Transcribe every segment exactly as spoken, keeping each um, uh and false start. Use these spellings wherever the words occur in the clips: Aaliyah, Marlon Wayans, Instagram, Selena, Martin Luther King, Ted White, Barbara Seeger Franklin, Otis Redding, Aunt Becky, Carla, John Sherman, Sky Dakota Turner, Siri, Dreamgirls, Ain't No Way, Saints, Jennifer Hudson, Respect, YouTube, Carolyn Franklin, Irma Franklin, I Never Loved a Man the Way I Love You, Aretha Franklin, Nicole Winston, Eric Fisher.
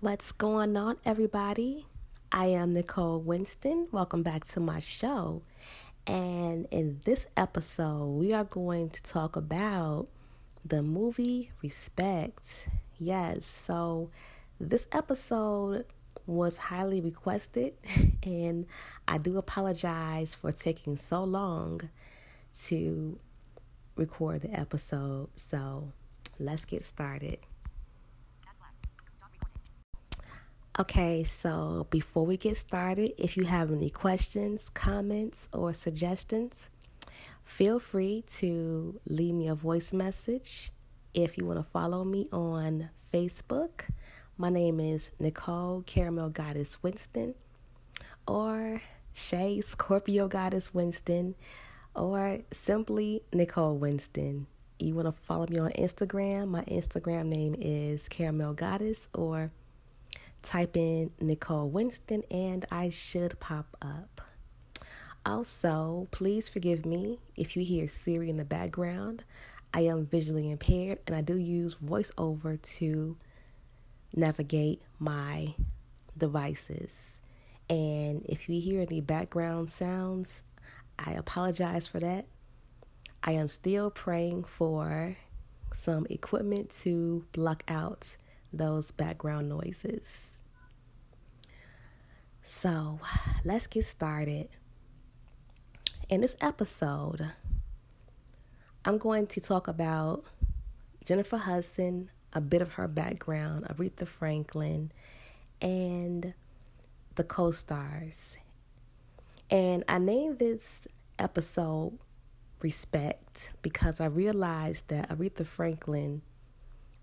What's going on, everybody? I am Nicole Winston. Welcome back to my show. And in this episode, we are going to talk about the movie Respect. Yes, so this episode was highly requested, and I do apologize for taking so long to record the episode. So let's get started. Okay, so before we get started, if you have any questions, comments, or suggestions, feel free to leave me a voice message. If you want to follow me on Facebook, my name is Nicole Caramel Goddess Winston, or Shay Scorpio Goddess Winston, or simply Nicole Winston. You want to follow me on Instagram, my Instagram name is Caramel Goddess, or type in Nicole Winston and I should pop up. Also, please forgive me if you hear Siri in the background. I am visually impaired and I do use voiceover to navigate my devices. And if you hear any background sounds, I apologize for that. I am still praying for some equipment to block out those background noises. So, let's get started. In this episode, I'm going to talk about Jennifer Hudson, a bit of her background, Aretha Franklin, and the co-stars. And I named this episode Respect because I realized that Aretha Franklin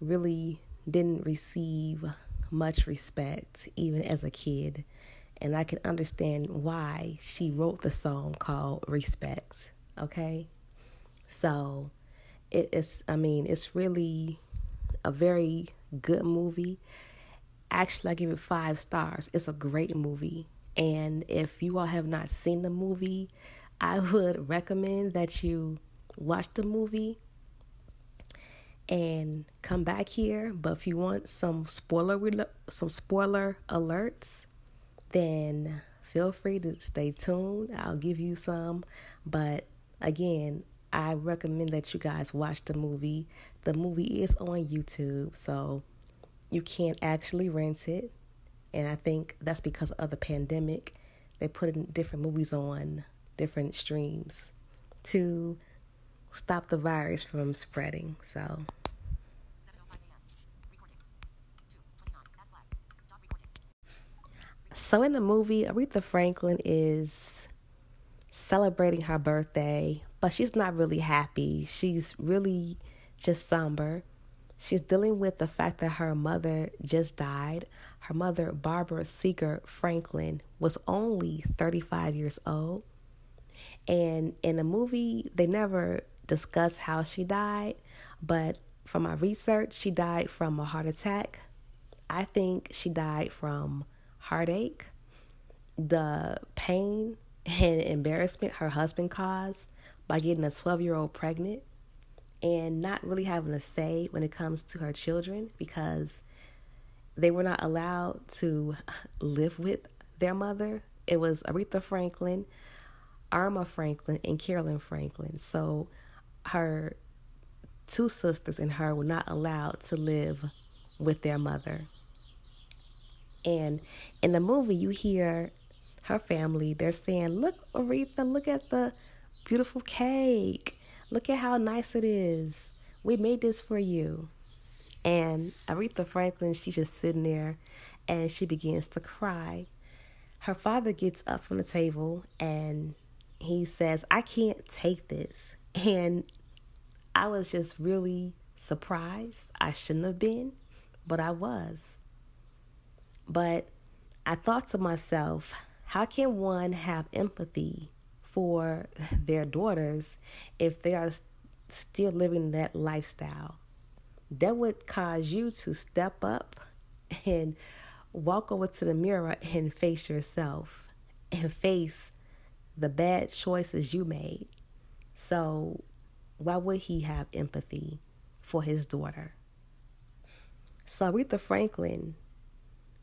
really didn't receive much respect even as a kid. And I can understand why she wrote the song called Respect, okay? So, it is, I mean, it's really a very good movie. Actually, I give it five stars. It's a great movie. And if you all have not seen the movie, I would recommend that you watch the movie and come back here. But if you want some spoiler, some spoiler alerts, then feel free to stay tuned. I'll give you some. But again, I recommend that you guys watch the movie. The movie is on YouTube, so you can't actually rent it. And I think that's because of the pandemic. They put in different movies on different streams to stop the virus from spreading. So So in the movie, Aretha Franklin is celebrating her birthday, but she's not really happy. She's really just somber. She's dealing with the fact that her mother just died. Her mother, Barbara Seeger Franklin, was only thirty-five years old. And in the movie, they never discuss how she died, but from my research, she died from a heart attack. I think she died from heartache, the pain and embarrassment her husband caused by getting a twelve-year-old pregnant and not really having a say when it comes to her children because they were not allowed to live with their mother. It was Aretha Franklin, Irma Franklin, and Carolyn Franklin. So her two sisters and her were not allowed to live with their mother. And in the movie, you hear her family, they're saying, look, Aretha, look at the beautiful cake. Look at how nice it is. We made this for you. And Aretha Franklin, she's just sitting there and she begins to cry. Her father gets up from the table and he says, I can't take this. And I was just really surprised. I shouldn't have been, but I was. But I thought to myself, how can one have empathy for their daughters if they are still living that lifestyle? That would cause you to step up and walk over to the mirror and face yourself and face the bad choices you made. So why would he have empathy for his daughter? So Aretha Franklin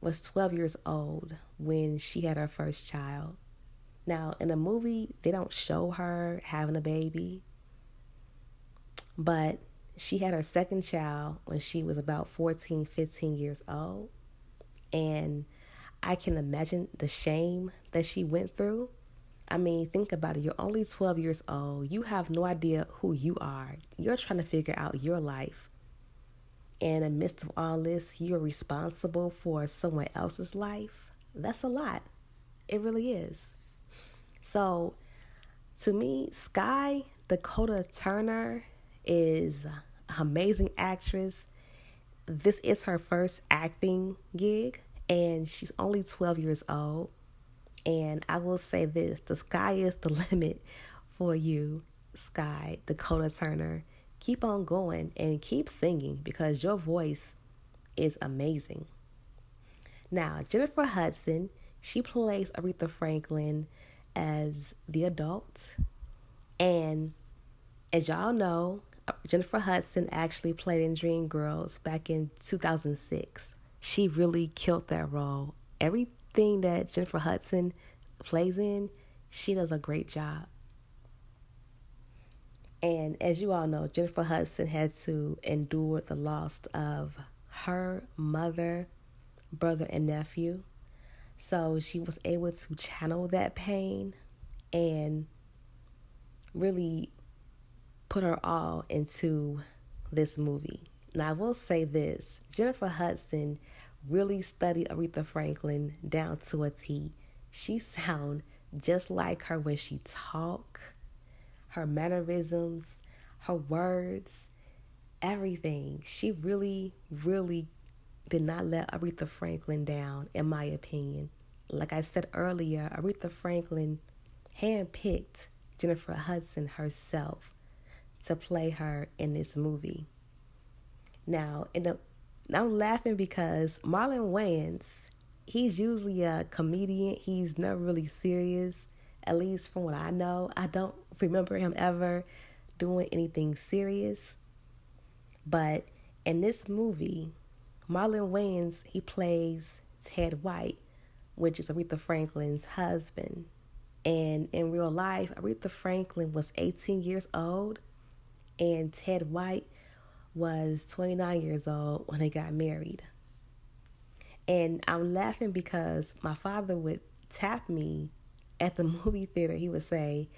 was twelve years old when she had her first child. Now, in the movie, they don't show her having a baby, but she had her second child when she was about fourteen, fifteen years old. And I can imagine the shame that she went through. I mean, think about it. You're only twelve years old. You have no idea who you are. You're trying to figure out your life. And in the midst of all this, you're responsible for someone else's life. That's a lot. It really is. So, to me, Sky Dakota Turner is an amazing actress. This is her first acting gig, and she's only twelve years old. And I will say this, the sky is the limit for you, Sky Dakota Turner. Keep on going and keep singing because your voice is amazing. Now, Jennifer Hudson, she plays Aretha Franklin as the adult. And as y'all know, Jennifer Hudson actually played in Dreamgirls back in two thousand six. She really killed that role. Every thing that Jennifer Hudson plays in, she does a great job. And as you all know, Jennifer Hudson had to endure the loss of her mother, brother, and nephew. So she was able to channel that pain and really put her all into this movie. Now, I will say this, Jennifer Hudson really studied Aretha Franklin down to a T. She sound just like her when she talk, her mannerisms, her words, everything. She really, really did not let Aretha Franklin down, in my opinion. Like I said earlier, Aretha Franklin handpicked Jennifer Hudson herself to play her in this movie. Now, in the I'm laughing because Marlon Wayans, he's usually a comedian. He's never really serious, at least from what I know. I don't remember him ever doing anything serious. But in this movie, Marlon Wayans, he plays Ted White, which is Aretha Franklin's husband. And in real life, Aretha Franklin was eighteen years old, and Ted White was twenty-nine years old when they got married. And I'm laughing because my father would tap me at the movie theater. He would say,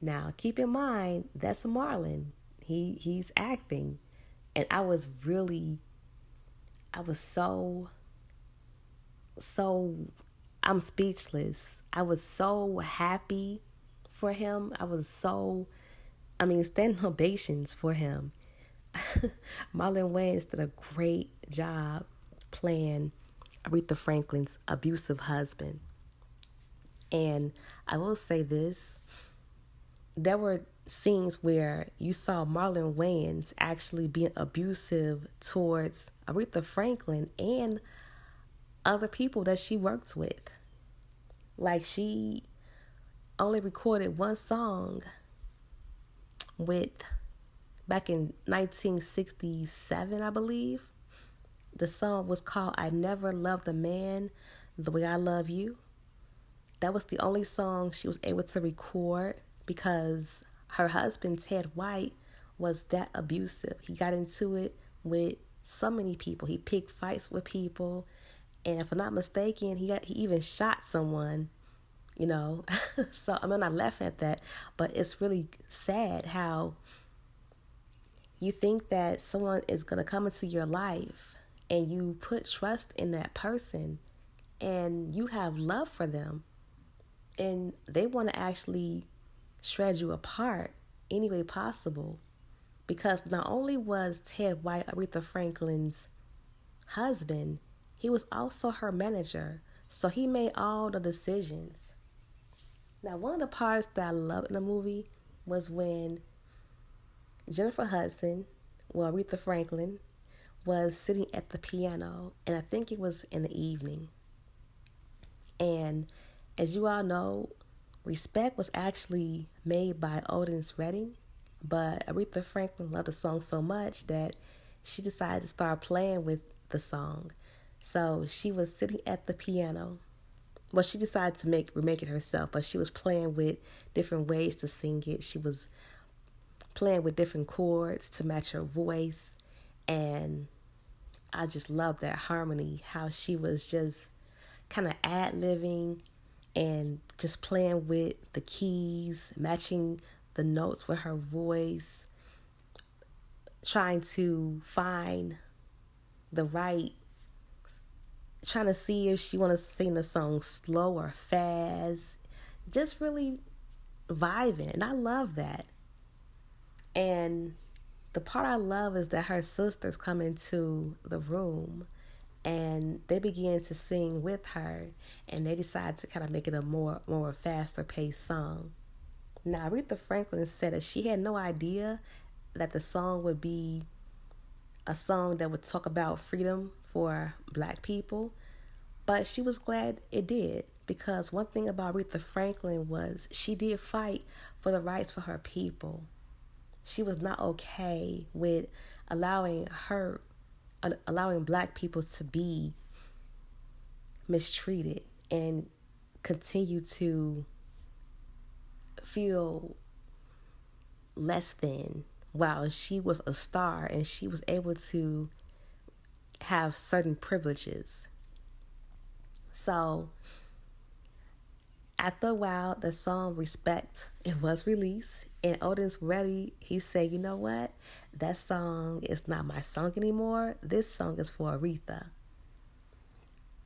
now keep in mind, that's Marlon. He he's acting. And I was really, I was so, so, I'm speechless. I was so happy for him. I was so, I mean, standing ovations for him. Marlon Wayans did a great job playing Aretha Franklin's abusive husband. And I will say this, there were scenes where you saw Marlon Wayans actually being abusive towards Aretha Franklin and other people that she worked with. Like, she only recorded one song with back in nineteen sixty-seven, I believe. The song was called I Never Loved a Man the Way I Love You. That was the only song she was able to record because her husband, Ted White, was that abusive. He got into it with so many people. He picked fights with people. And if I'm not mistaken, he got, he even shot someone, you know. So I mean, I'm laughing at that, but it's really sad how you think that someone is going to come into your life and you put trust in that person and you have love for them and they want to actually shred you apart any way possible. Because not only was Ted White Aretha Franklin's husband, he was also her manager. So he made all the decisions. Now, one of the parts that I loved in the movie was when Jennifer Hudson, well, Aretha Franklin, was sitting at the piano, and I think it was in the evening. And as you all know, Respect was actually made by Otis Redding, but Aretha Franklin loved the song so much that she decided to start playing with the song. So she was sitting at the piano. Well, she decided to make remake it herself, but she was playing with different ways to sing it. She was playing with different chords to match her voice. And I just love that harmony, how she was just kind of ad-libbing and just playing with the keys, matching the notes with her voice, trying to find the right, trying to see if she want to sing the song slow or fast, just really vibing. And I love that. And the part I love is that her sisters come into the room and they begin to sing with her, and they decide to kind of make it a more, more faster paced song. Now, Aretha Franklin said that she had no idea that the song would be a song that would talk about freedom for Black people, but she was glad it did, because one thing about Aretha Franklin was she did fight for the rights for her people. She was not okay with allowing her, allowing Black people to be mistreated and continue to feel less than, while she was a star and she was able to have certain privileges. So after a while, the song Respect, it was released, and Otis Redding, he said, you know what? That song is not my song anymore. This song is for Aretha.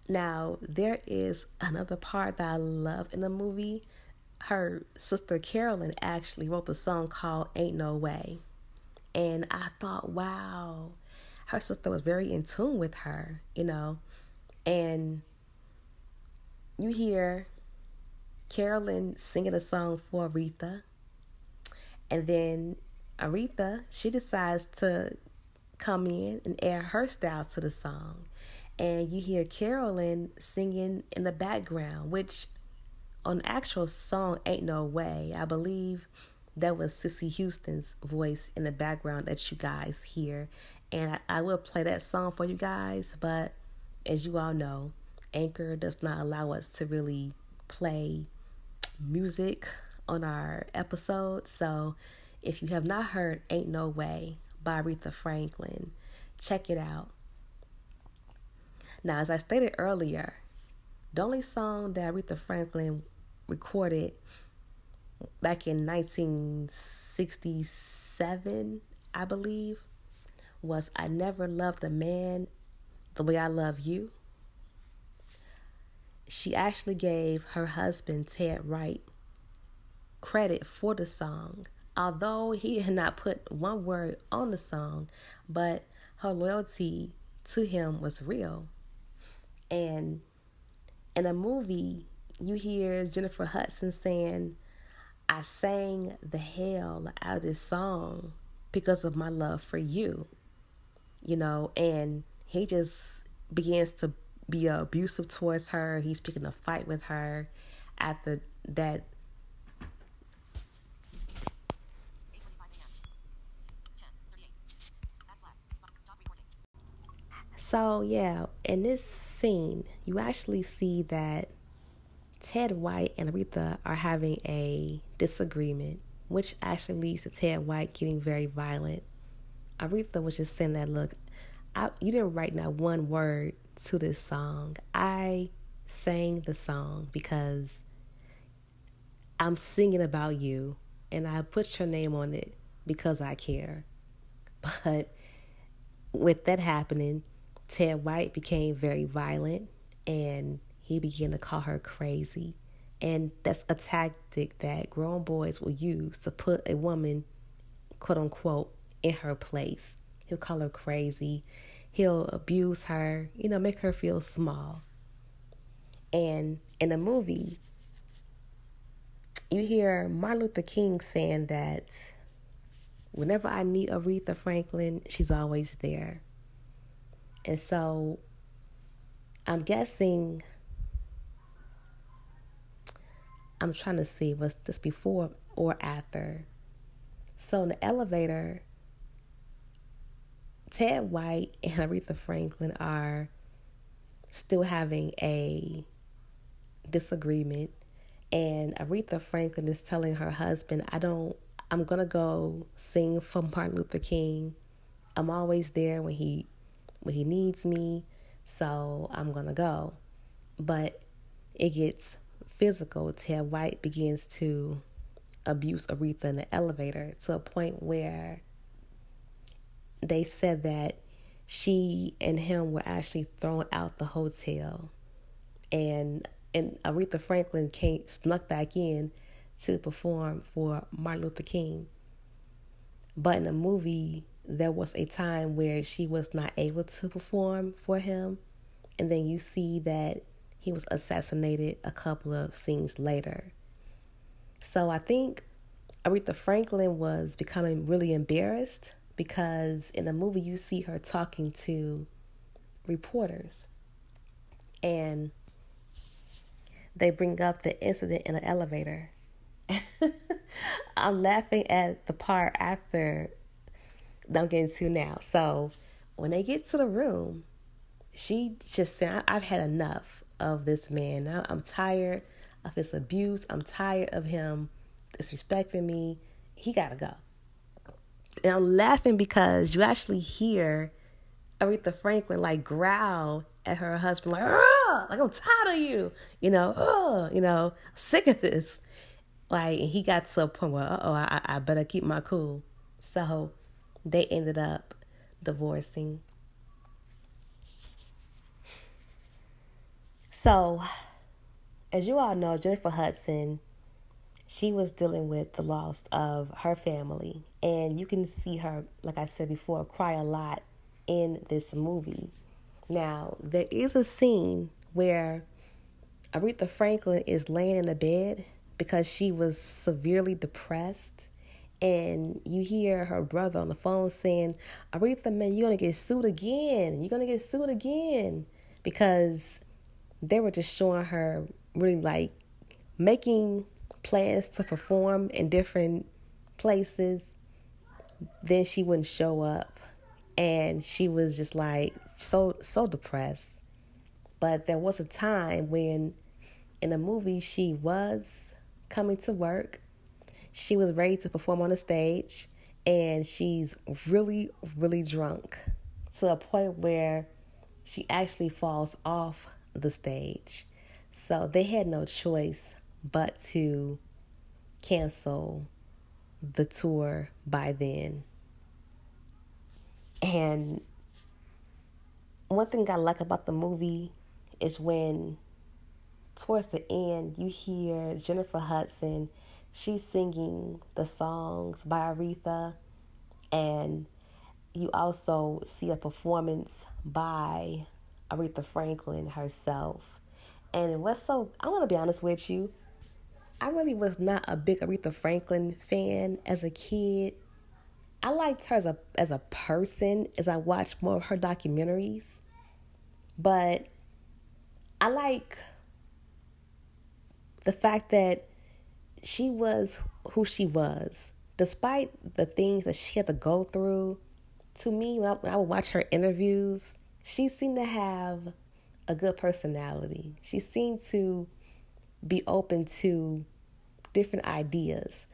Now, there is another part that I love in the movie. Her sister Carolyn actually wrote the song called Ain't No Way. And I thought, wow, her sister was very in tune with her, you know. And you hear Carolyn singing a song for Aretha. And then Aretha, she decides to come in and add her style to the song. And you hear Carolyn singing in the background, which on the actual song Ain't No Way, I believe that was Sissy Houston's voice in the background that you guys hear. And I, I will play that song for you guys, but as you all know, Anchor does not allow us to really play music on our episode. So if you have not heard Ain't No Way by Aretha Franklin, check it out. Now, as I stated earlier, the only song that Aretha Franklin recorded back in nineteen sixty-seven, I believe, was I Never Loved a Man the Way I Love You. She actually gave her husband, Ted White, credit for the song, although he had not put one word on the song, but her loyalty to him was real. And in a movie, you hear Jennifer Hudson saying, I sang the hell out of this song because of my love for you, you know. And he just begins to be abusive towards her. He's picking a fight with her after that. So, yeah, in this scene, you actually see that Ted White and Aretha are having a disagreement, which actually leads to Ted White getting very violent. Aretha was just saying that, look, I, you didn't write not one word to this song. I sang the song because I'm singing about you, and I put your name on it because I care. But with that happening, Ted White became very violent, and he began to call her crazy. And that's a tactic that grown boys will use to put a woman, quote unquote, in her place. He'll call her crazy. He'll abuse her, you know, make her feel small. And in the movie, you hear Martin Luther King saying that whenever I need Aretha Franklin, she's always there. And so I'm guessing, I'm trying to see, was this before or after? So in the elevator, Ted White and Aretha Franklin are still having a disagreement, and Aretha Franklin is telling her husband, I don't, I'm going to go sing for Martin Luther King. I'm always there when he, when he needs me, so I'm going to go. But it gets physical. Ted White begins to abuse Aretha in the elevator to a point where they said that she and him were actually thrown out the hotel. And and Aretha Franklin came, snuck back in to perform for Martin Luther King. But in the movie, there was a time where she was not able to perform for him. And then you see that he was assassinated a couple of scenes later. So I think Aretha Franklin was becoming really embarrassed, because in the movie you see her talking to reporters, and they bring up the incident in the elevator. I'm laughing at the part after that I'm getting to now. So when they get to the room, she just said, I've had enough of this man. Now I'm tired of his abuse. I'm tired of him disrespecting me. He gotta go. And I'm laughing because you actually hear Aretha Franklin like growl at her husband, like, oh, like, I'm tired of you, you know, oh, you know, sick of this. Like, and he got to a point where, uh oh, I, I better keep my cool. So they ended up divorcing. So, as you all know, Jennifer Hudson, she was dealing with the loss of her family. And you can see her, like I said before, cry a lot in this movie. Now, there is a scene where Aretha Franklin is laying in the bed because she was severely depressed. And you hear her brother on the phone saying, Aretha, man, you're going to get sued again. You're going to get sued again. Because they were just showing her really like making plans to perform in different places, then she wouldn't show up, and she was just like so so depressed. But there was a time when in the movie she was coming to work, she was ready to perform on the stage, and she's really really drunk to a point where she actually falls off the stage. So they had no choice but to cancel the tour by then. And one thing I like about the movie is when towards the end you hear Jennifer Hudson, she's singing the songs by Aretha, and you also see a performance by Aretha Franklin herself. And what's so, I'm going to be honest with you, I really was not a big Aretha Franklin fan as a kid. I liked her as a as a person as I watched more of her documentaries. But I like the fact that she was who she was. Despite the things that she had to go through, to me, when I, when I would watch her interviews, she seemed to have a good personality. She seemed to be open to different ideas.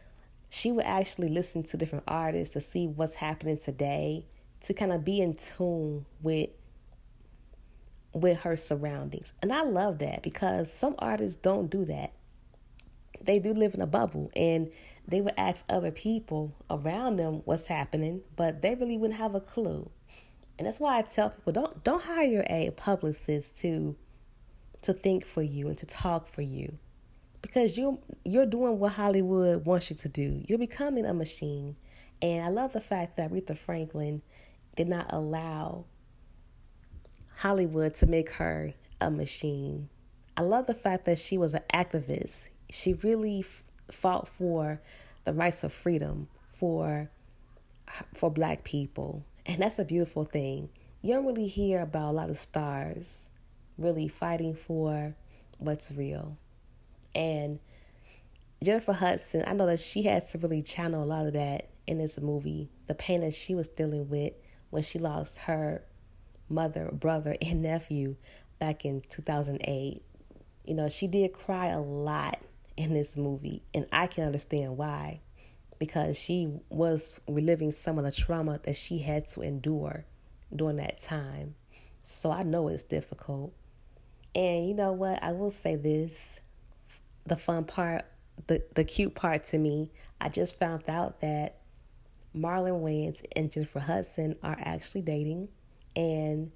She would actually listen to different artists to see what's happening today, to kind of be in tune with with her surroundings. And I love that, because some artists don't do that. They do live in a bubble, and they would ask other people around them what's happening, but they really wouldn't have a clue. And that's why I tell people, don't don't hire a publicist to to think for you and to talk for you, because you you're doing what Hollywood wants you to do. You're becoming a machine. And I love the fact that Aretha Franklin did not allow Hollywood to make her a machine. I love the fact that she was an activist. She really f- fought for the rights of freedom for for Black people. And that's a beautiful thing. You don't really hear about a lot of stars really fighting for what's real. And Jennifer Hudson, I know that she had to really channel a lot of that in this movie. The pain that she was dealing with when she lost her mother, brother, and nephew back in two thousand eight. You know, she did cry a lot in this movie, and I can understand why, because she was reliving some of the trauma that she had to endure during that time. So I know it's difficult. And you know what? I will say this, the fun part, the, the cute part to me, I just found out that Marlon Wayans and Jennifer Hudson are actually dating. And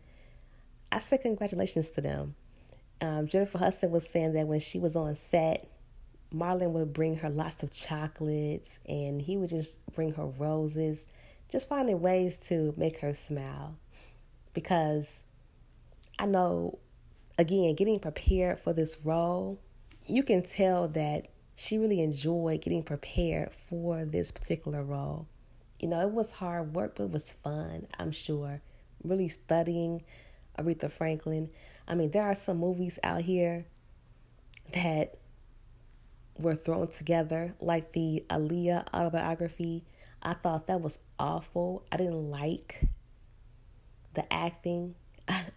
I said congratulations to them. Um, Jennifer Hudson was saying that when she was on set, Marlon would bring her lots of chocolates and he would just bring her roses, just finding ways to make her smile. Because I know, again, getting prepared for this role, you can tell that she really enjoyed getting prepared for this particular role. You know, it was hard work, but it was fun, I'm sure. Really studying Aretha Franklin. I mean, there are some movies out here that were thrown together, like the Aaliyah autobiography. I thought that was awful. I didn't like the acting.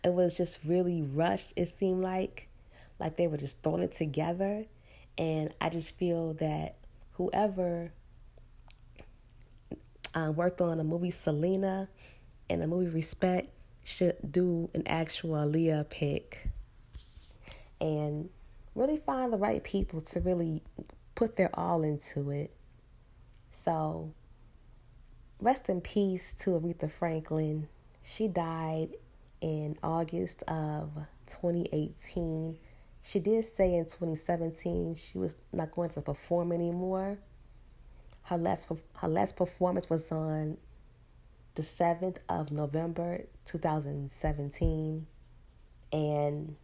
It was just really rushed, it seemed like. Like they were just throwing it together. And I just feel that whoever uh, worked on the movie Selena and the movie Respect should do an actual Aaliyah pick. And really find the right people to really put their all into it. So, rest in peace to Aretha Franklin. She died in August of twenty eighteen. She did say in twenty seventeen she was not going to perform anymore. Her last her last performance was on the seventh of November two thousand seventeen. And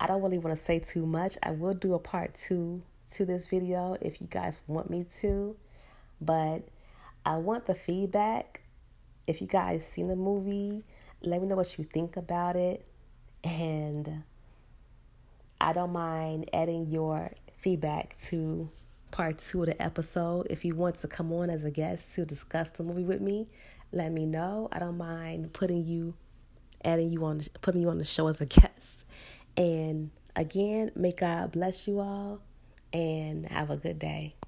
I don't really want to say too much. I will do a part two to this video if you guys want me to. But I want the feedback. If you guys seen the movie, let me know what you think about it. And I don't mind adding your feedback to part two of the episode. If you want to come on as a guest to discuss the movie with me, let me know. I don't mind putting you, adding you on, putting you on the show as a guest. And again, may God bless you all and have a good day.